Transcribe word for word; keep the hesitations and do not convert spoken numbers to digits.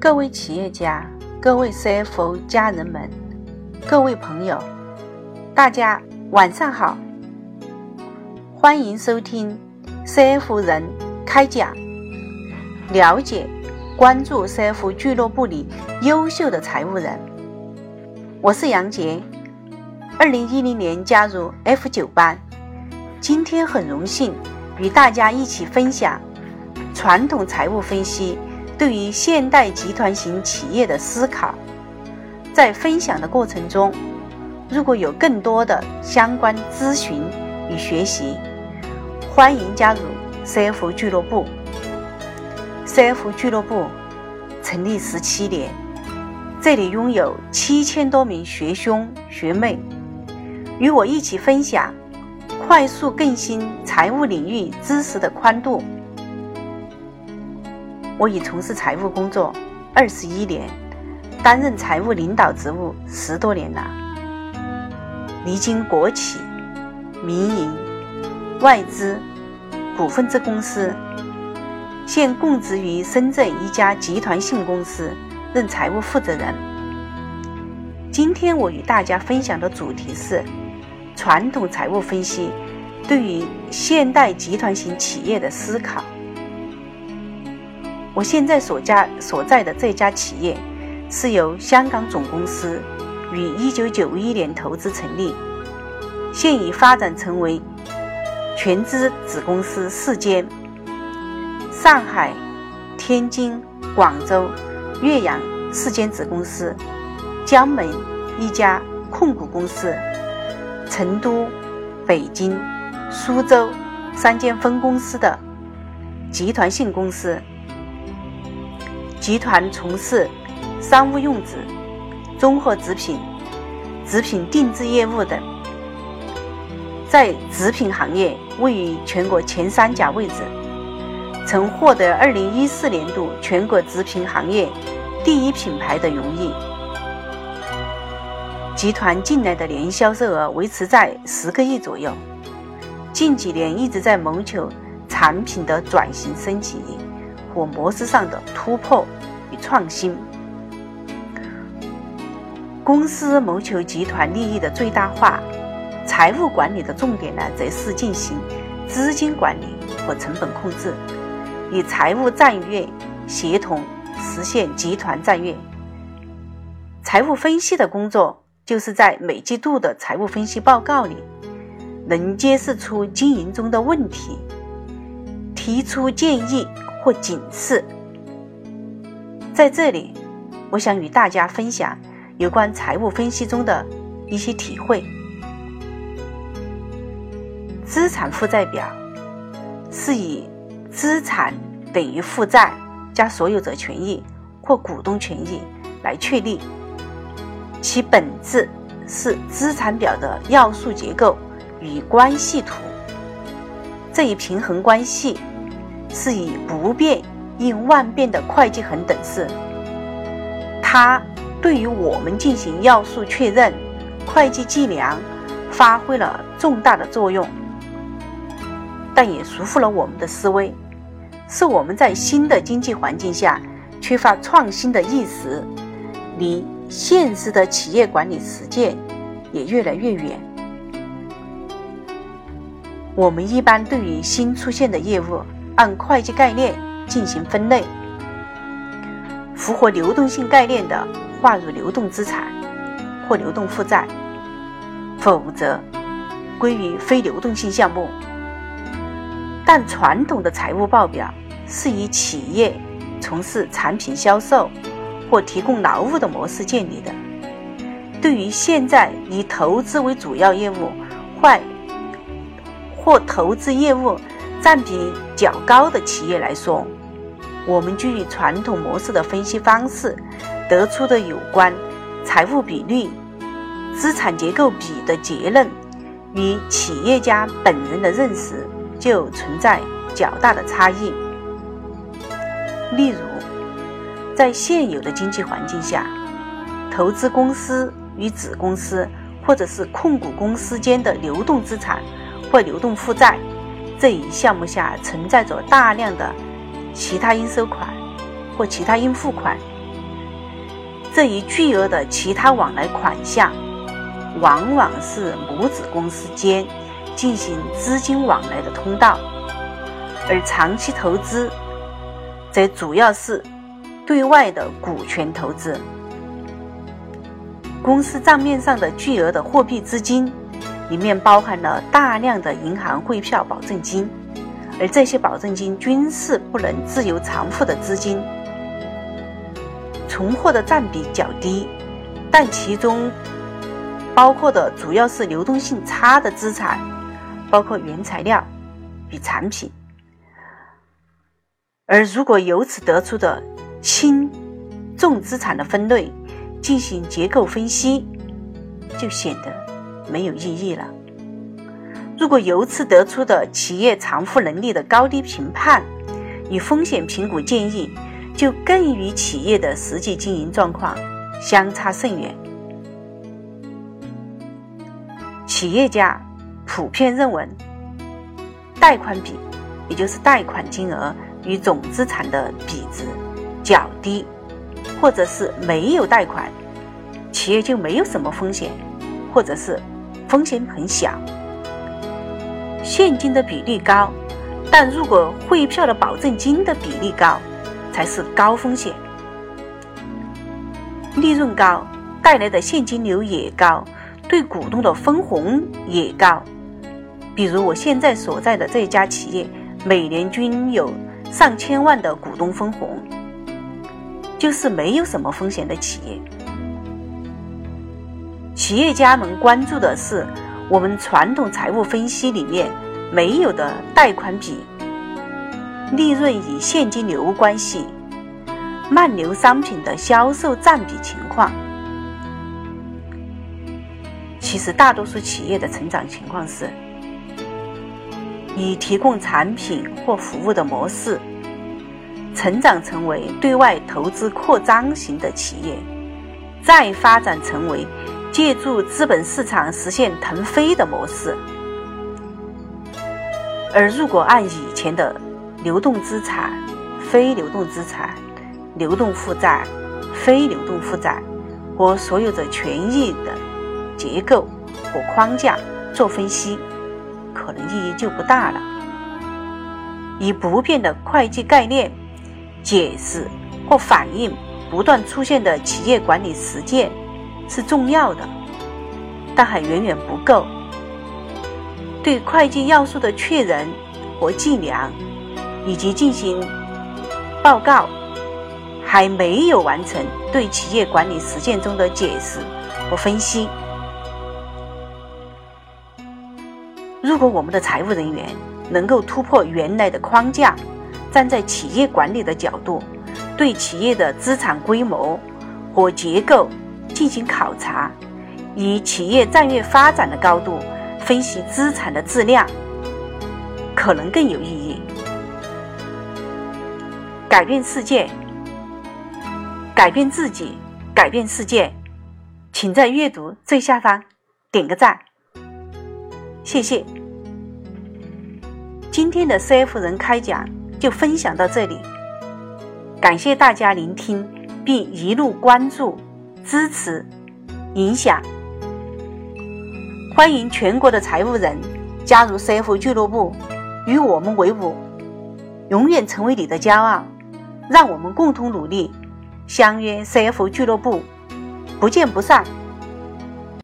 各位企业家，各位 C F O 家人们，各位朋友，大家晚上好，欢迎收听 C F 人开讲，了解关注 C F 俱乐部里优秀的财务人。我是杨杰，二零一零年加入 F 九 班，今天很荣幸与大家一起分享传统财务分析对于现代集团型企业的思考。在分享的过程中，如果有更多的相关咨询与学习，欢迎加入 C F 俱乐部。 C F 俱乐部成立十七年，这里拥有七千多名学兄学妹，与我一起分享快速更新财务领域知识的宽度。我已从事财务工作二十一年，担任财务领导职务十多年了。离经国企、民营、外资、股份制公司，现供职于深圳一家集团性公司，任财务负责人。今天我与大家分享的主题是传统财务分析对于现代集团型企业的思考。我现在所家所在的这家企业是由香港总公司于一九九一年投资成立，现已发展成为全资子公司四间，上海、天津、广州、岳阳四间子公司，江门一家控股公司，成都、北京、苏州三间分公司的集团性公司。集团从事商务用纸、综合纸品、纸品定制业务等，在纸品行业位于全国前三甲位置，曾获得二零一四年度全国纸品行业第一品牌的荣誉。集团近来的年销售额维持在十个亿左右，近几年一直在谋求产品的转型升级和模式上的突破与创新。公司谋求集团利益的最大化，财务管理的重点呢，则是进行资金管理和成本控制，与财务战略协同实现集团战略。财务分析的工作就是在每季度的财务分析报告里，能揭示出经营中的问题，提出建议或警示。在这里，我想与大家分享有关财务分析中的一些体会。资产负债表是以资产等于负债加所有者权益或股东权益来确立，其本质是资产表的要素结构与关系图。这一平衡关系是以不变应万变的会计恒等式，它对于我们进行要素确认、会计计量发挥了重大的作用，但也束缚了我们的思维，是我们在新的经济环境下缺乏创新的意识，离现实的企业管理实践也越来越远。我们一般对于新出现的业务按会计概念进行分类，符合流动性概念的划入流动资产或流动负债，否则归于非流动性项目。但传统的财务报表是以企业从事产品销售或提供劳务的模式建立的，对于现在以投资为主要业务或投资业务占比较高的企业来说，我们基于传统模式的分析方式得出的有关财务比率、资产结构比的结论与企业家本人的认识就存在较大的差异。例如，在现有的经济环境下，投资公司与子公司或者是控股公司间的流动资产或流动负债这一项目下存在着大量的其他应收款或其他应付款这一巨额的其他往来款项，往往是母子公司间进行资金往来的通道，而长期投资则主要是对外的股权投资。公司账面上的巨额的货币资金里面包含了大量的银行汇票保证金，而这些保证金均是不能自由偿付的资金，存货的占比较低，但其中包括的主要是流动性差的资产，包括原材料与产品。而如果由此得出的轻重资产的分类进行结构分析，就显得没有意义了。如果由此得出的企业偿付能力的高低评判与风险评估建议，就更与企业的实际经营状况相差甚远。企业家普遍认为，贷款比，也就是贷款金额与总资产的比值较低，或者是没有贷款，企业就没有什么风险，或者是风险很小。现金的比例高，但如果汇票的保证金的比例高，才是高风险。利润高，带来的现金流也高，对股东的分红也高。比如我现在所在的这家企业，每年均有上千万的股东分红，就是没有什么风险的企业。企业家们关注的是我们传统财务分析里面没有的贷款比、利润与现金流关系、慢流商品的销售占比情况。其实大多数企业的成长情况是以提供产品或服务的模式成长成为对外投资扩张型的企业，再发展成为借助资本市场实现腾飞的模式。而如果按以前的流动资产、非流动资产、流动负债、非流动负债和所有者权益的结构或框架做分析，可能意义就不大了。以不变的会计概念解释或反映不断出现的企业管理实践是重要的，但还远远不够。对会计要素的确认和计量以及进行报告，还没有完成对企业管理实践中的解释和分析。如果我们的财务人员能够突破原来的框架，站在企业管理的角度，对企业的资产规模和结构进行考察，以企业战略发展的高度分析资产的质量，可能更有意义。改变世界，改变自己，改变世界。请在阅读最下方点个赞，谢谢。今天的 C F 人开讲就分享到这里，感谢大家聆听并一路关注、支持、影响。欢迎全国的财务人加入 C F 俱乐部，与我们为伍，永远成为你的骄傲。让我们共同努力，相约 C F 俱乐部，不见不散。